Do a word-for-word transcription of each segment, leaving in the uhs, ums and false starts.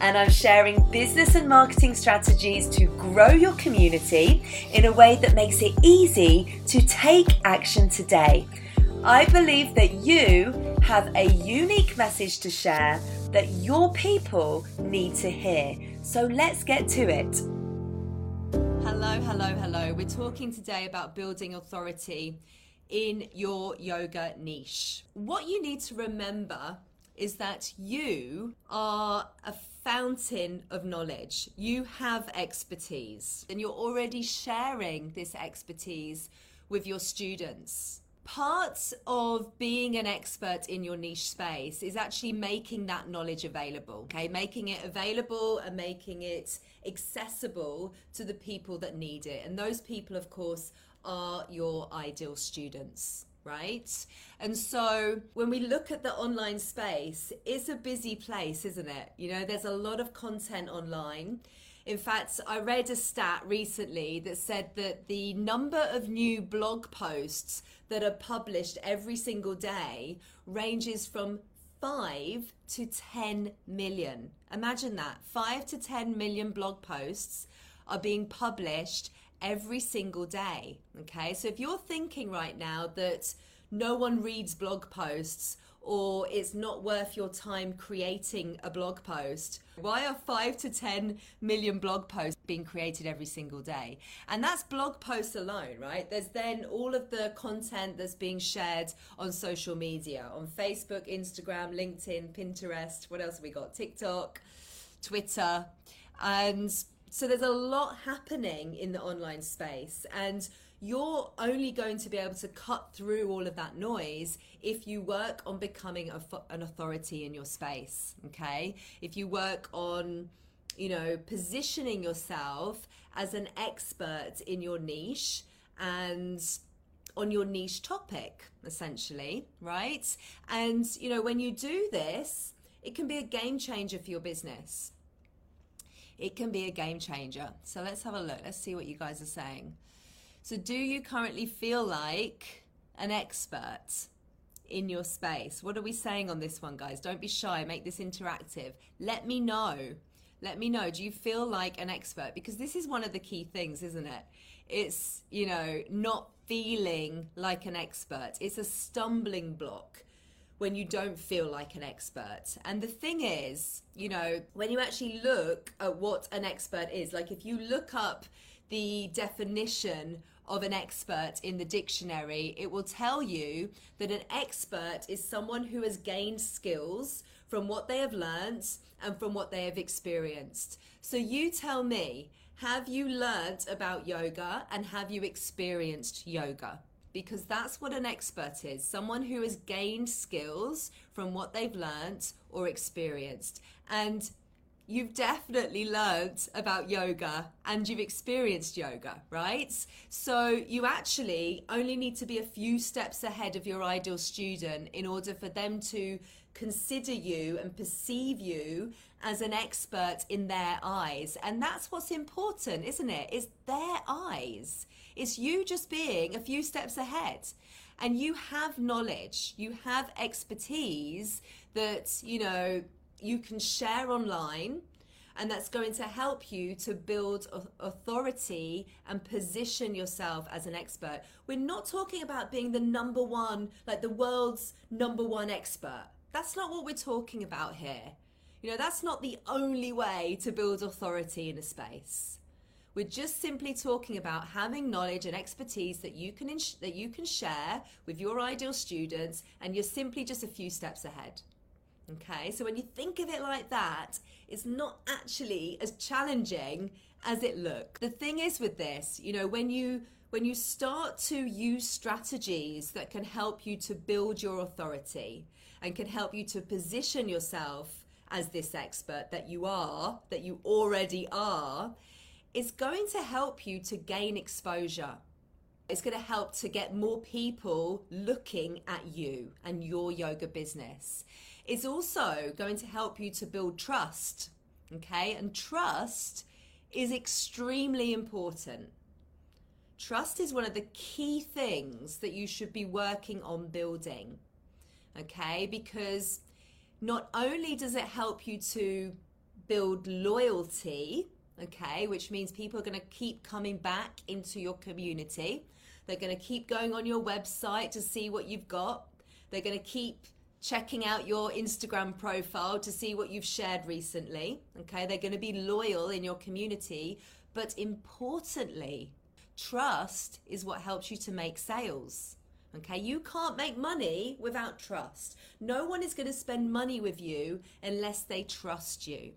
and I'm sharing business and marketing strategies to grow your community in a way that makes it easy to take action today. I believe that you have a unique message to share that your people need to hear. So let's get to it. Hello, hello, hello. We're talking today about building authority in your yoga niche. What you need to remember is that you are a fountain of knowledge. You have expertise and you're already sharing this expertise with your students. Part of being an expert in your niche space is actually making that knowledge available, okay? Making it available and making it accessible to the people that need it. And those people, of course, are your ideal students. Right? And so when we look at the online space, it's a busy place, isn't it? You know, there's a lot of content online. In fact, I read a stat recently that said that the number of new blog posts that are published every single day ranges from five to ten million. Imagine that. five to ten million blog posts are being published every single day, okay? So if you're thinking right now that no one reads blog posts or it's not worth your time creating a blog post, why are five to ten million blog posts being created every single day? And that's blog posts alone, right? There's then all of the content that's being shared on social media, on Facebook, Instagram, LinkedIn, Pinterest, what else have we got? TikTok, Twitter, and so there's a lot happening in the online space, and you're only going to be able to cut through all of that noise if you work on becoming a, an authority in your space, okay? If you work on, you know, positioning yourself as an expert in your niche and on your niche topic, essentially, right? And, you know, when you do this, it can be a game changer for your business. It can be a game changer. So let's have a look. Let's see what you guys are saying. So do you currently feel like an expert in your space? What are we saying on this one, guys? Don't be shy. Make this interactive. Let me know. Let me know. Do you feel like an expert? Because this is one of the key things, isn't it? It's, you know, not feeling like an expert. It's a stumbling block when you don't feel like an expert. And the thing is, you know, when you actually look at what an expert is, like if you look up the definition of an expert in the dictionary, it will tell you that an expert is someone who has gained skills from what they have learned and from what they have experienced. So you tell me, have you learned about yoga and have you experienced yoga? Because that's what an expert is, someone who has gained skills from what they've learnt or experienced. And you've definitely learnt about yoga and you've experienced yoga, right? So you actually only need to be a few steps ahead of your ideal student in order for them to consider you and perceive you as an expert in their eyes. And that's what's important, isn't it? It's their eyes. It's you just being a few steps ahead. And you have knowledge, you have expertise that, you know, you can share online, and that's going to help you to build authority and position yourself as an expert. We're not talking about being the number one, like the world's number one expert. That's not what we're talking about here. You know, that's not the only way to build authority in a space. We're just simply talking about having knowledge and expertise that you can ins- that you can share with your ideal students, and you're simply just a few steps ahead. Okay, so when you think of it like that, it's not actually as challenging as it looks. The thing is with this, you know, when you when you start to use strategies that can help you to build your authority and can help you to position yourself as this expert that you are, that you already are, it's going to help you to gain exposure. It's going to help to get more people looking at you and your yoga business. It's also going to help you to build trust, okay? And trust is extremely important. Trust is one of the key things that you should be working on building, okay? Because not only does it help you to build loyalty, okay, which means people are going to keep coming back into your community. They're going to keep going on your website to see what you've got. They're going to keep checking out your Instagram profile to see what you've shared recently. Okay, they're going to be loyal in your community. But importantly, trust is what helps you to make sales. Okay, you can't make money without trust. No one is going to spend money with you unless they trust you.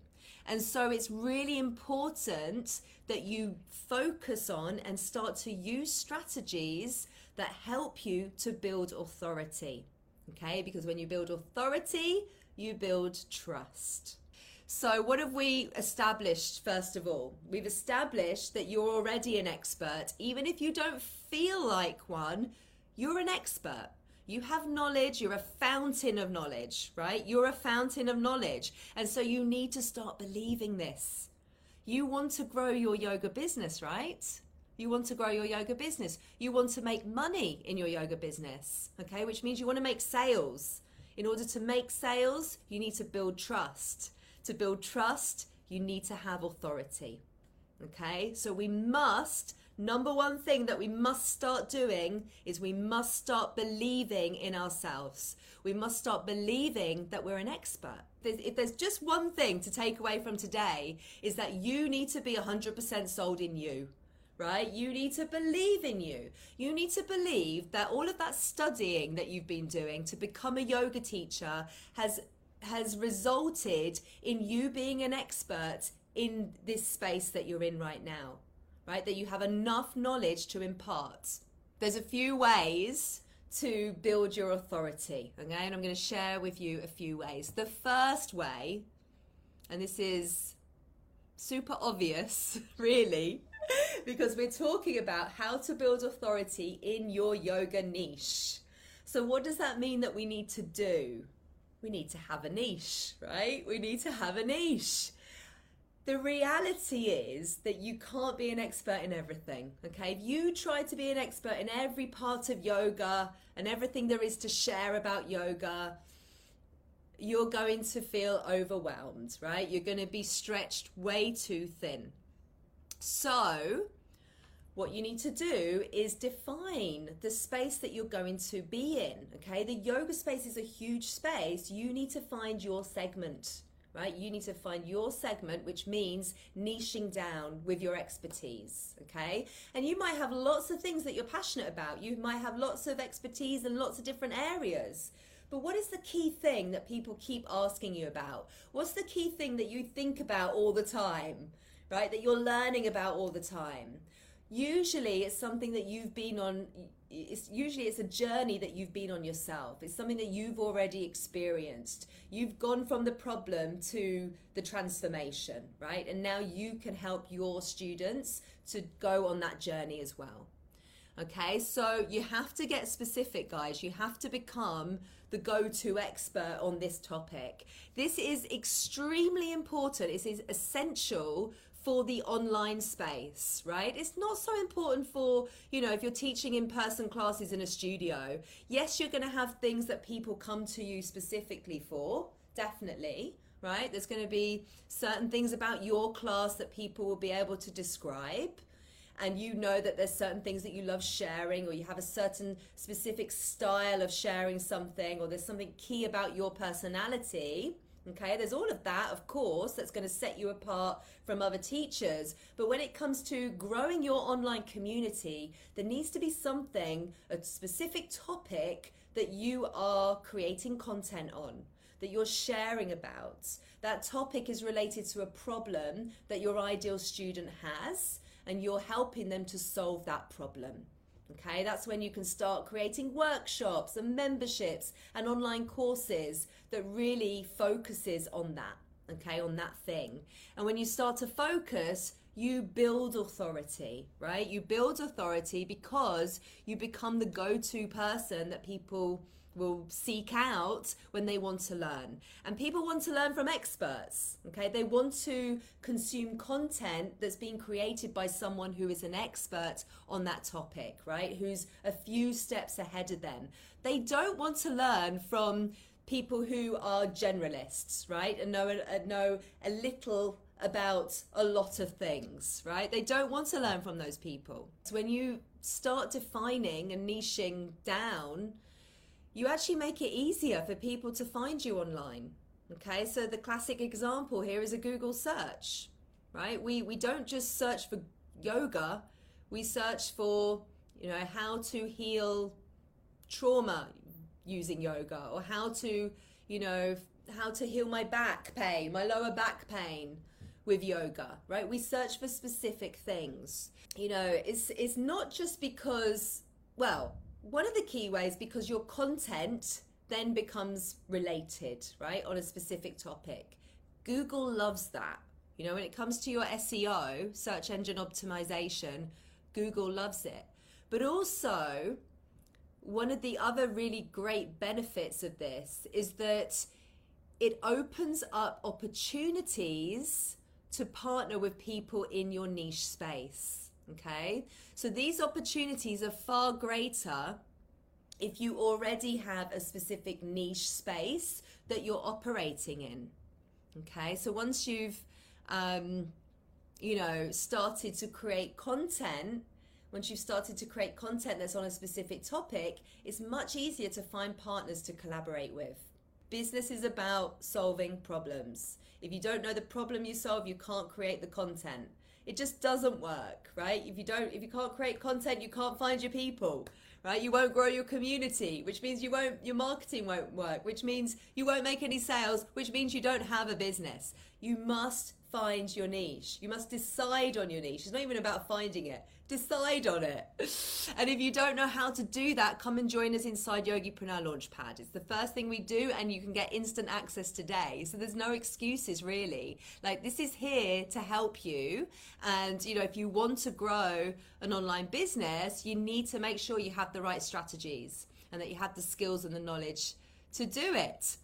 And so it's really important that you focus on and start to use strategies that help you to build authority, okay? Because when you build authority, you build trust. So what have we established, first of all? We've established that you're already an expert. Even if you don't feel like one, you're an expert. You have knowledge, you're a fountain of knowledge, right? You're a fountain of knowledge. And so you need to start believing this. You want to grow your yoga business, right? You want to grow your yoga business. You want to make money in your yoga business, okay? Which means you want to make sales. In order to make sales, you need to build trust. To build trust, you need to have authority, okay? So we must... Number one thing that we must start doing is we must start believing in ourselves. We must start believing that we're an expert. If there's just one thing to take away from today, is that you need to be one hundred percent sold in you, right? You need to believe in you. You need to believe that all of that studying that you've been doing to become a yoga teacher has, has resulted in you being an expert in this space that you're in right now. Right, that you have enough knowledge to impart. There's a few ways to build your authority, okay? And I'm going to share with you a few ways. The first way, and this is super obvious, really, because we're talking about how to build authority in your yoga niche. So what does that mean that we need to do? We need to have a niche, right? We need to have a niche. The reality is that you can't be an expert in everything, okay? If you try to be an expert in every part of yoga and everything there is to share about yoga, you're going to feel overwhelmed, right? You're going to be stretched way too thin. So what you need to do is define the space that you're going to be in, okay? The yoga space is a huge space. You need to find your segment. Right, you need to find your segment, which means niching down with your expertise, okay? And you might have lots of things that you're passionate about. You might have lots of expertise in lots of different areas. But what is the key thing that people keep asking you about? What's the key thing that you think about all the time, right? That you're learning about all the time? Usually it's something that you've been on, it's usually it's a journey that you've been on yourself. It's something that you've already experienced. You've gone from the problem to the transformation, right? And now you can help your students to go on that journey as well. Okay, so you have to get specific, guys. You have to become the go-to expert on this topic. This is extremely important. It is essential for the online space, right? It's not so important for, you know, if you're teaching in-person classes in a studio. Yes, you're going to have things that people come to you specifically for, definitely, right? There's going to be certain things about your class that people will be able to describe. And you know that there's certain things that you love sharing, or you have a certain specific style of sharing something, or there's something key about your personality. Okay, there's all of that, of course, that's going to set you apart from other teachers. But when it comes to growing your online community, there needs to be something, a specific topic that you are creating content on, that you're sharing about. That topic is related to a problem that your ideal student has, and you're helping them to solve that problem. Okay, that's when you can start creating workshops and memberships and online courses that really focuses on that, okay, on that thing. And when you start to focus, you build authority, right? You build authority because you become the go-to person that people will seek out when they want to learn. And people want to learn from experts, okay? They want to consume content that's been created by someone who is an expert on that topic, right? Who's a few steps ahead of them. They don't want to learn from people who are generalists, right? And know, know a little about a lot of things, right? They don't want to learn from those people. So when you start defining and niching down, you actually make it easier for people to find you online, okay? So the classic example here is a Google search, right? We, we don't just search for yoga, we search for, you know, how to heal trauma using yoga, or how to, you know, how to heal my back pain, my lower back pain with yoga, right? We search for specific things. You know, it's, it's not just because, well, one of the key ways, because your content then becomes related, right, on a specific topic. Google loves that. You know, when it comes to your S E O, search engine optimization, Google loves it. But also, one of the other really great benefits of this is that it opens up opportunities to partner with people in your niche space. Okay, so these opportunities are far greater if you already have a specific niche space that you're operating in. Okay, so once you've, um, you know, started to create content, once you've started to create content that's on a specific topic, it's much easier to find partners to collaborate with. Business is about solving problems. If you don't know the problem you solve, you can't create the content. It just doesn't work, right? If you don't, if you can't create content, you can't find your people, right? You won't grow your community, which means you won't, your marketing won't work, which means you won't make any sales, which means you don't have a business. You must find your niche. You must decide on your niche. It's not even about finding it. Decide on it. And if you don't know how to do that, come and join us inside Yogipreneur LaunchPad. It's the first thing we do, and you can get instant access today. So there's no excuses, really. Like, this is here to help you. And, you know, if you want to grow an online business, you need to make sure you have the right strategies and that you have the skills and the knowledge to do it.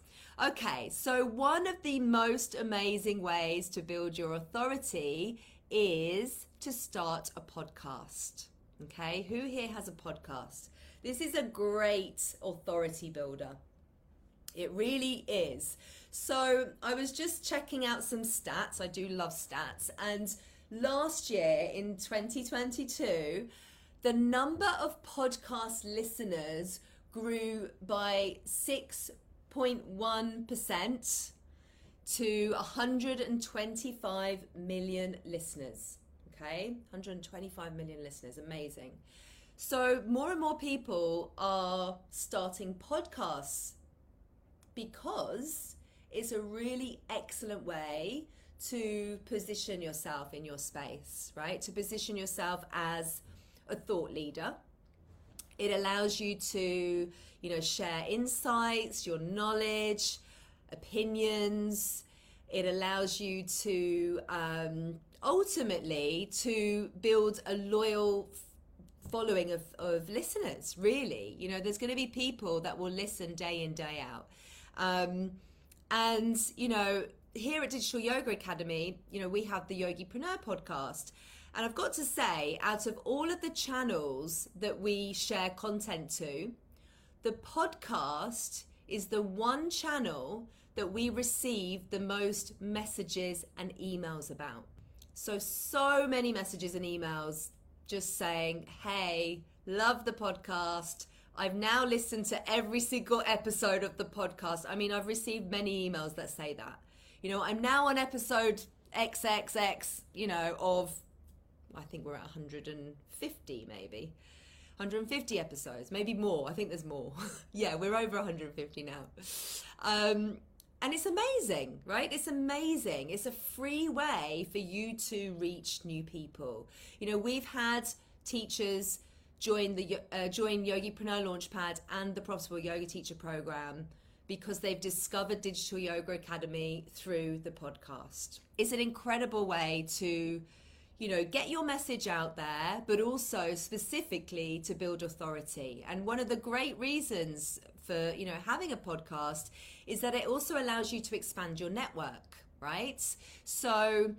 Okay, so one of the most amazing ways to build your authority is to start a podcast. Okay, who here has a podcast? This is a great authority builder. It really is. So I was just checking out some stats. I do love stats. And last year in twenty twenty-two, the number of podcast listeners grew by six point one percent to one hundred twenty-five million listeners. Okay, one hundred twenty-five million listeners, amazing. So more and more people are starting podcasts because it's a really excellent way to position yourself in your space, right? To position yourself as a thought leader. It allows you to, you know, share insights, your knowledge, opinions. It allows you to um, ultimately to build a loyal following of, of listeners, really. You know, there's going to be people that will listen day in, day out. Um, and, you know, here at Digital Yoga Academy, you know, we have the Yogipreneur podcast. And I've got to say, out of all of the channels that we share content to, the podcast is the one channel that we receive the most messages and emails about. So, so many messages and emails just saying, hey, love the podcast. I've now listened to every single episode of the podcast. I mean, I've received many emails that say that. You know, I'm now on episode triple X, you know, of... I think we're at one hundred fifty maybe, one hundred fifty episodes, maybe more. I think there's more. Yeah, we're over one hundred fifty now. Um, and it's amazing, right? It's amazing. It's a free way for you to reach new people. You know, we've had teachers join the uh, join Yogipreneur Launchpad and the Profitable Yoga Teacher Program because they've discovered Digital Yoga Academy through the podcast. It's an incredible way to you know, get your message out there, but also specifically to build authority. And one of the great reasons for, you know, having a podcast is that it also allows you to expand your network, right? So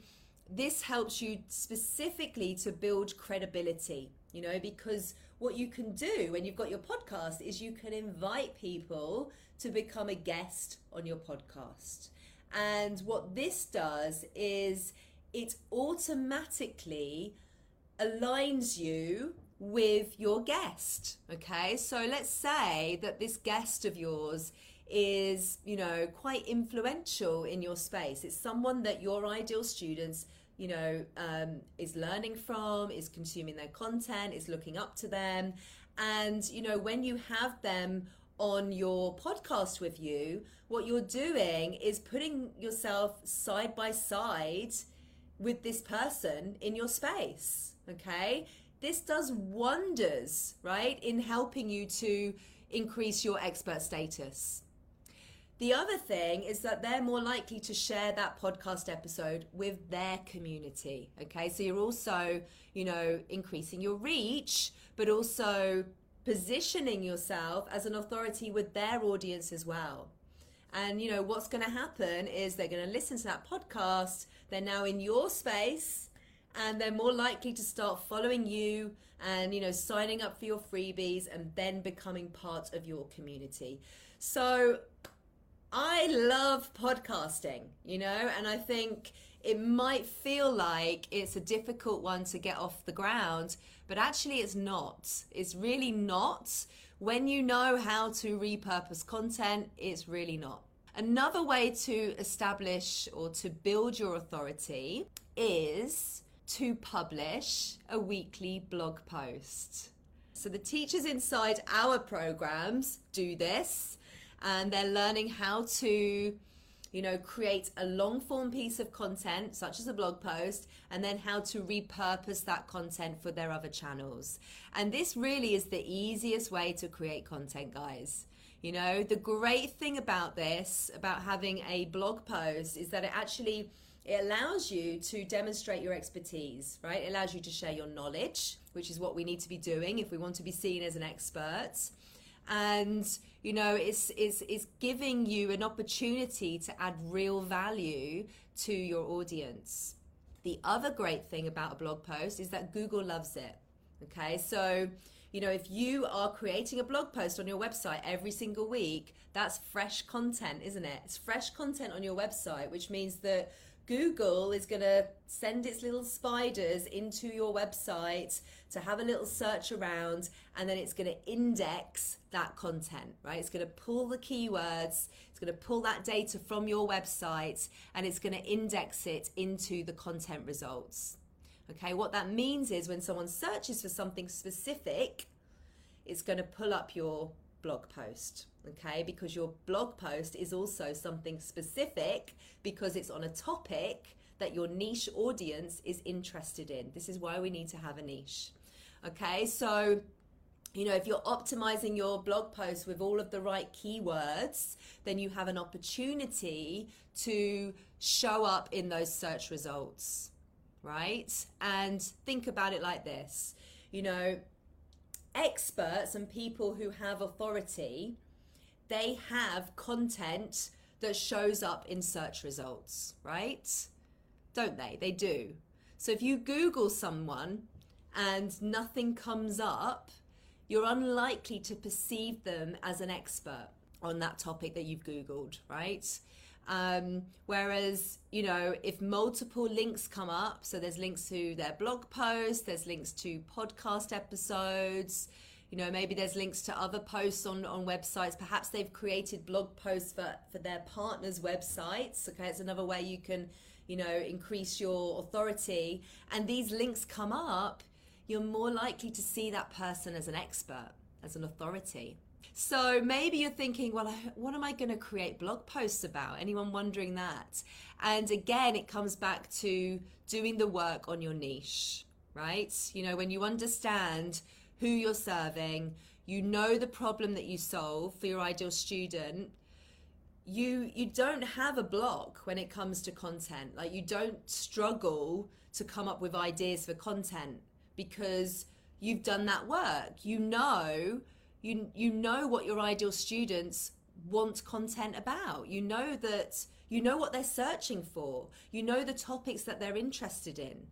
this helps you specifically to build credibility, you know, because what you can do when you've got your podcast is you can invite people to become a guest on your podcast. And what this does is it automatically aligns you with your guest, okay? So let's say that this guest of yours is, you know, quite influential in your space. It's someone that your ideal students, you know, um, is learning from, is consuming their content, is looking up to them. And, you know, when you have them on your podcast with you, what you're doing is putting yourself side by side with this person in your space, okay? This does wonders, right, in helping you to increase your expert status. The other thing is that they're more likely to share that podcast episode with their community, okay? So you're also, you know, increasing your reach, but also positioning yourself as an authority with their audience as well. And you know what's going to happen is they're going to listen to that podcast, they're now in your space, and they're more likely to start following you and, you know, signing up for your freebies and then becoming part of your community. So I love podcasting, you know, and I think it might feel like it's a difficult one to get off the ground, but actually it's not. It's really not. When you know how to repurpose content, it's really not. Another way to establish or to build your authority is to publish a weekly blog post. So the teachers inside our programs do this, and they're learning how to, you know, create a long form piece of content such as a blog post, and then how to repurpose that content for their other channels. And this really is the easiest way to create content, guys. You know, the great thing about this, about having a blog post, is that it actually it allows you to demonstrate your expertise, right? It allows you to share your knowledge, which is what we need to be doing if we want to be seen as an expert. And, you know, it's, it's, it's giving you an opportunity to add real value to your audience. The other great thing about a blog post is that Google loves it, okay? So, you know, if you are creating a blog post on your website every single week, that's fresh content, isn't it? It's fresh content on your website, which means that Google is going to send its little spiders into your website to have a little search around, and then it's going to index that content, right? It's going to pull the keywords, it's going to pull that data from your website, and it's going to index it into the content results. Okay, what that means is when someone searches for something specific, it's going to pull up your blog post, okay? Because your blog post is also something specific, because it's on a topic that your niche audience is interested in. This is why we need to have a niche, okay? So, you know, if you're optimizing your blog post with all of the right keywords, then you have an opportunity to show up in those search results, right? And think about it like this, you know, experts and people who have authority, they have content that shows up in search results, right? Don't they? They do. So if you Google someone and nothing comes up, you're unlikely to perceive them as an expert on that topic that you've Googled, right? Um, whereas, you know, if multiple links come up, so there's links to their blog posts, there's links to podcast episodes, you know, maybe there's links to other posts on, on websites, perhaps they've created blog posts for, for their partner's websites, okay, it's another way you can, you know, increase your authority, and these links come up, you're more likely to see that person as an expert, as an authority. So maybe you're thinking, well, what am I going to create blog posts about? Anyone wondering that? And again, it comes back to doing the work on your niche, right? You know, when you understand who you're serving, you know the problem that you solve for your ideal student, you you don't have a block when it comes to content. Like, you don't struggle to come up with ideas for content, because you've done that work. You know, you, you know what your ideal students want content about. You know that, you know what they're searching for. You know the topics that they're interested in.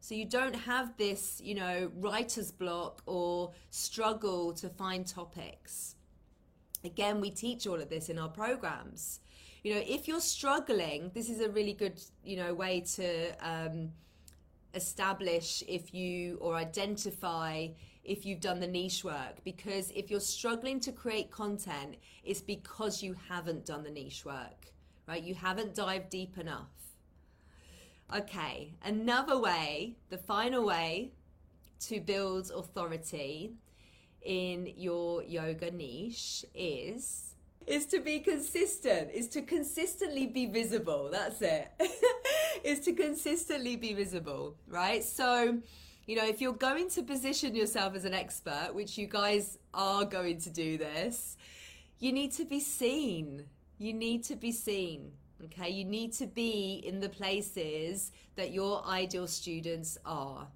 So you don't have this, you know, writer's block or struggle to find topics. Again, we teach all of this in our programs. You know, if you're struggling, this is a really good, you know, way to um, establish if you, or identify if you've done the niche work, because if you're struggling to create content, it's because you haven't done the niche work, right? You haven't dived deep enough. Okay, another way, the final way to build authority in your yoga niche is, is to be consistent, is to consistently be visible. That's it. Is to consistently be visible, right? So, you know, if you're going to position yourself as an expert, which you guys are going to do this, you need to be seen. You need to be seen. Okay, you need to be in the places that your ideal students are.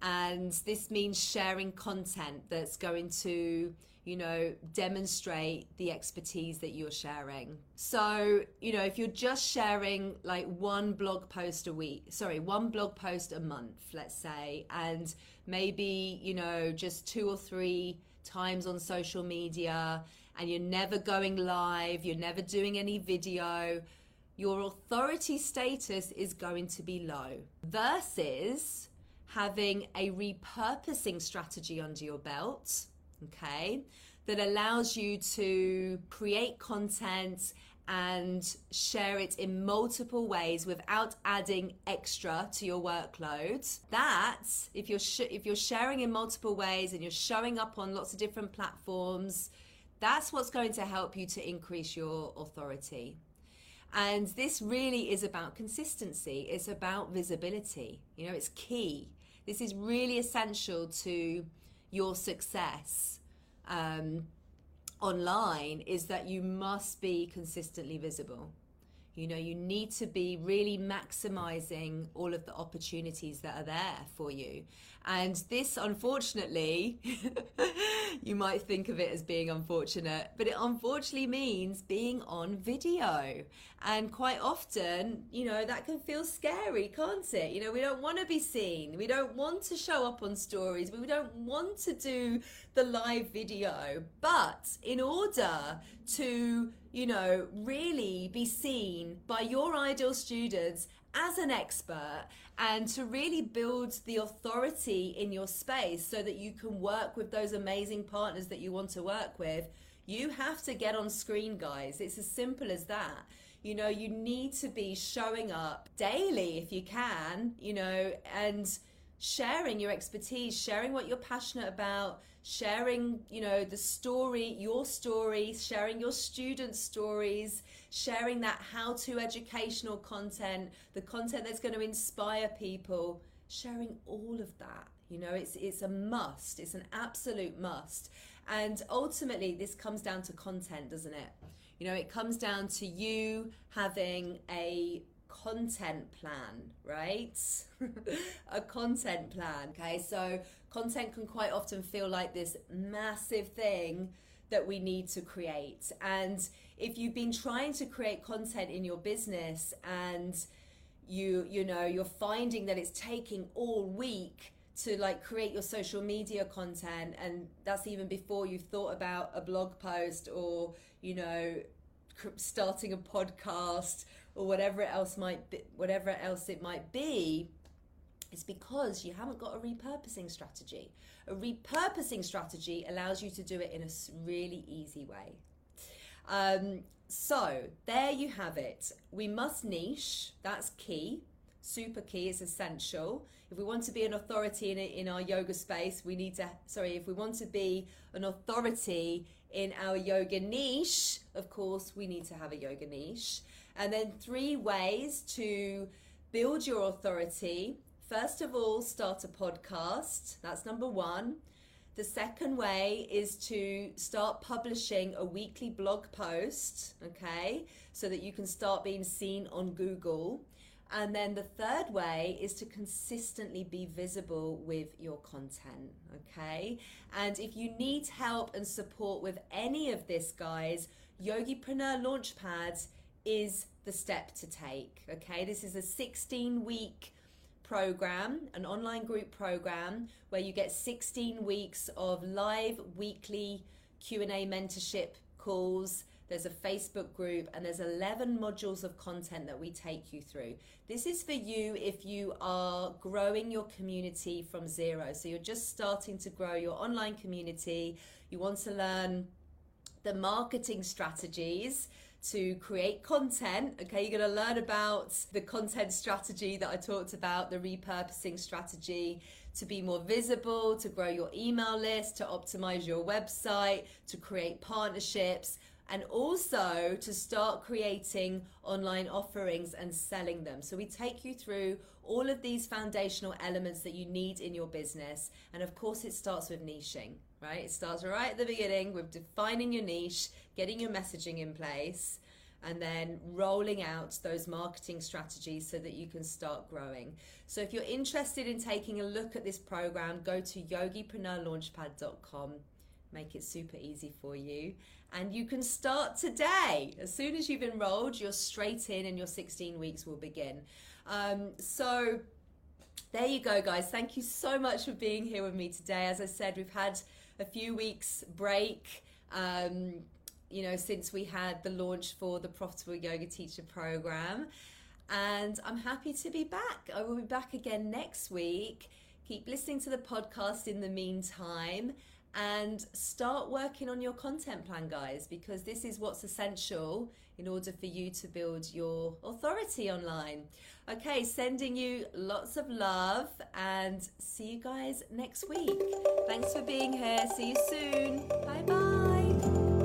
And this means sharing content that's going to, you know, demonstrate the expertise that you're sharing. So, you know, if you're just sharing like one blog post a week, sorry, one blog post a month, let's say, and maybe, you know, just two or three times on social media, and you're never going live, you're never doing any video, your authority status is going to be low, versus having a repurposing strategy under your belt, okay, that allows you to create content and share it in multiple ways without adding extra to your workload. That, if you're sh- if you're sharing in multiple ways and you're showing up on lots of different platforms, that's what's going to help you to increase your authority. And this really is about consistency. It's about visibility. You know, it's key. This is really essential to your success. Um, online is that you must be consistently visible. You know, you need to be really maximizing all of the opportunities that are there for you. And this, unfortunately, you might think of it as being unfortunate, but it unfortunately means being on video. And quite often, you know, that can feel scary, can't it? You know, we don't want to be seen. We don't want to show up on stories. We don't want to do the live video. But in order to, you know, really be seen by your ideal students as an expert, and to really build the authority in your space so that you can work with those amazing partners that you want to work with, you have to get on screen, guys. It's as simple as that. You know, you need to be showing up daily if you can, you know, and sharing your expertise, sharing what you're passionate about, sharing, you know, the story, your story, sharing your students' stories, sharing that how-to educational content, the content that's going to inspire people, sharing all of that. You know, it's it's a must. It's an absolute must. And ultimately, this comes down to content, doesn't it? You know, it comes down to you having a content plan, right? A content plan. Okay, so content can quite often feel like this massive thing that we need to create. And if you've been trying to create content in your business and you you know you're finding that it's taking all week to like create your social media content, and that's even before you've thought about a blog post or, you know, starting a podcast or whatever else might be, whatever else it might be, it's because you haven't got a repurposing strategy. A repurposing strategy allows you to do it in a really easy way. Um, so there you have it. We must niche. That's key. Super key. It's essential. If we want to be an authority in in our yoga space, we need to, sorry, if we want to be an authority in our yoga niche, of course, we need to have a yoga niche. And then three ways to build your authority. First of all, start a podcast. That's number one. The second way is to start publishing a weekly blog post, okay, so that you can start being seen on Google. And then the third way is to consistently be visible with your content, okay? And if you need help and support with any of this, guys, Yogipreneur LaunchPad is the step to take, okay? This is a sixteen week program, an online group program where you get sixteen weeks of live weekly Q and A mentorship calls. There's a Facebook group, and there's eleven modules of content that we take you through. This is for you if you are growing your community from zero. So you're just starting to grow your online community. You want to learn the marketing strategies to create content, okay? You're gonna learn about the content strategy that I talked about, the repurposing strategy, to be more visible, to grow your email list, to optimize your website, to create partnerships, and also to start creating online offerings and selling them. So we take you through all of these foundational elements that you need in your business. And of course, it starts with niching, right? It starts right at the beginning with defining your niche, getting your messaging in place, and then rolling out those marketing strategies so that you can start growing. So if you're interested in taking a look at this program, go to yogipreneur launchpad dot com. Make it super easy for you. And you can start today. As soon as you've enrolled, you're straight in and your sixteen weeks will begin. Um, so there you go, guys. Thank you so much for being here with me today. As I said, we've had a few weeks break, um, you know, since we had the launch for the Profitable Yoga Teacher Program. And I'm happy to be back. I will be back again next week. Keep listening to the podcast in the meantime. And start working on your content plan, guys, because this is what's essential in order for you to build your authority online. Okay, sending you lots of love and see you guys next week. Thanks for being here. See you soon. Bye-bye.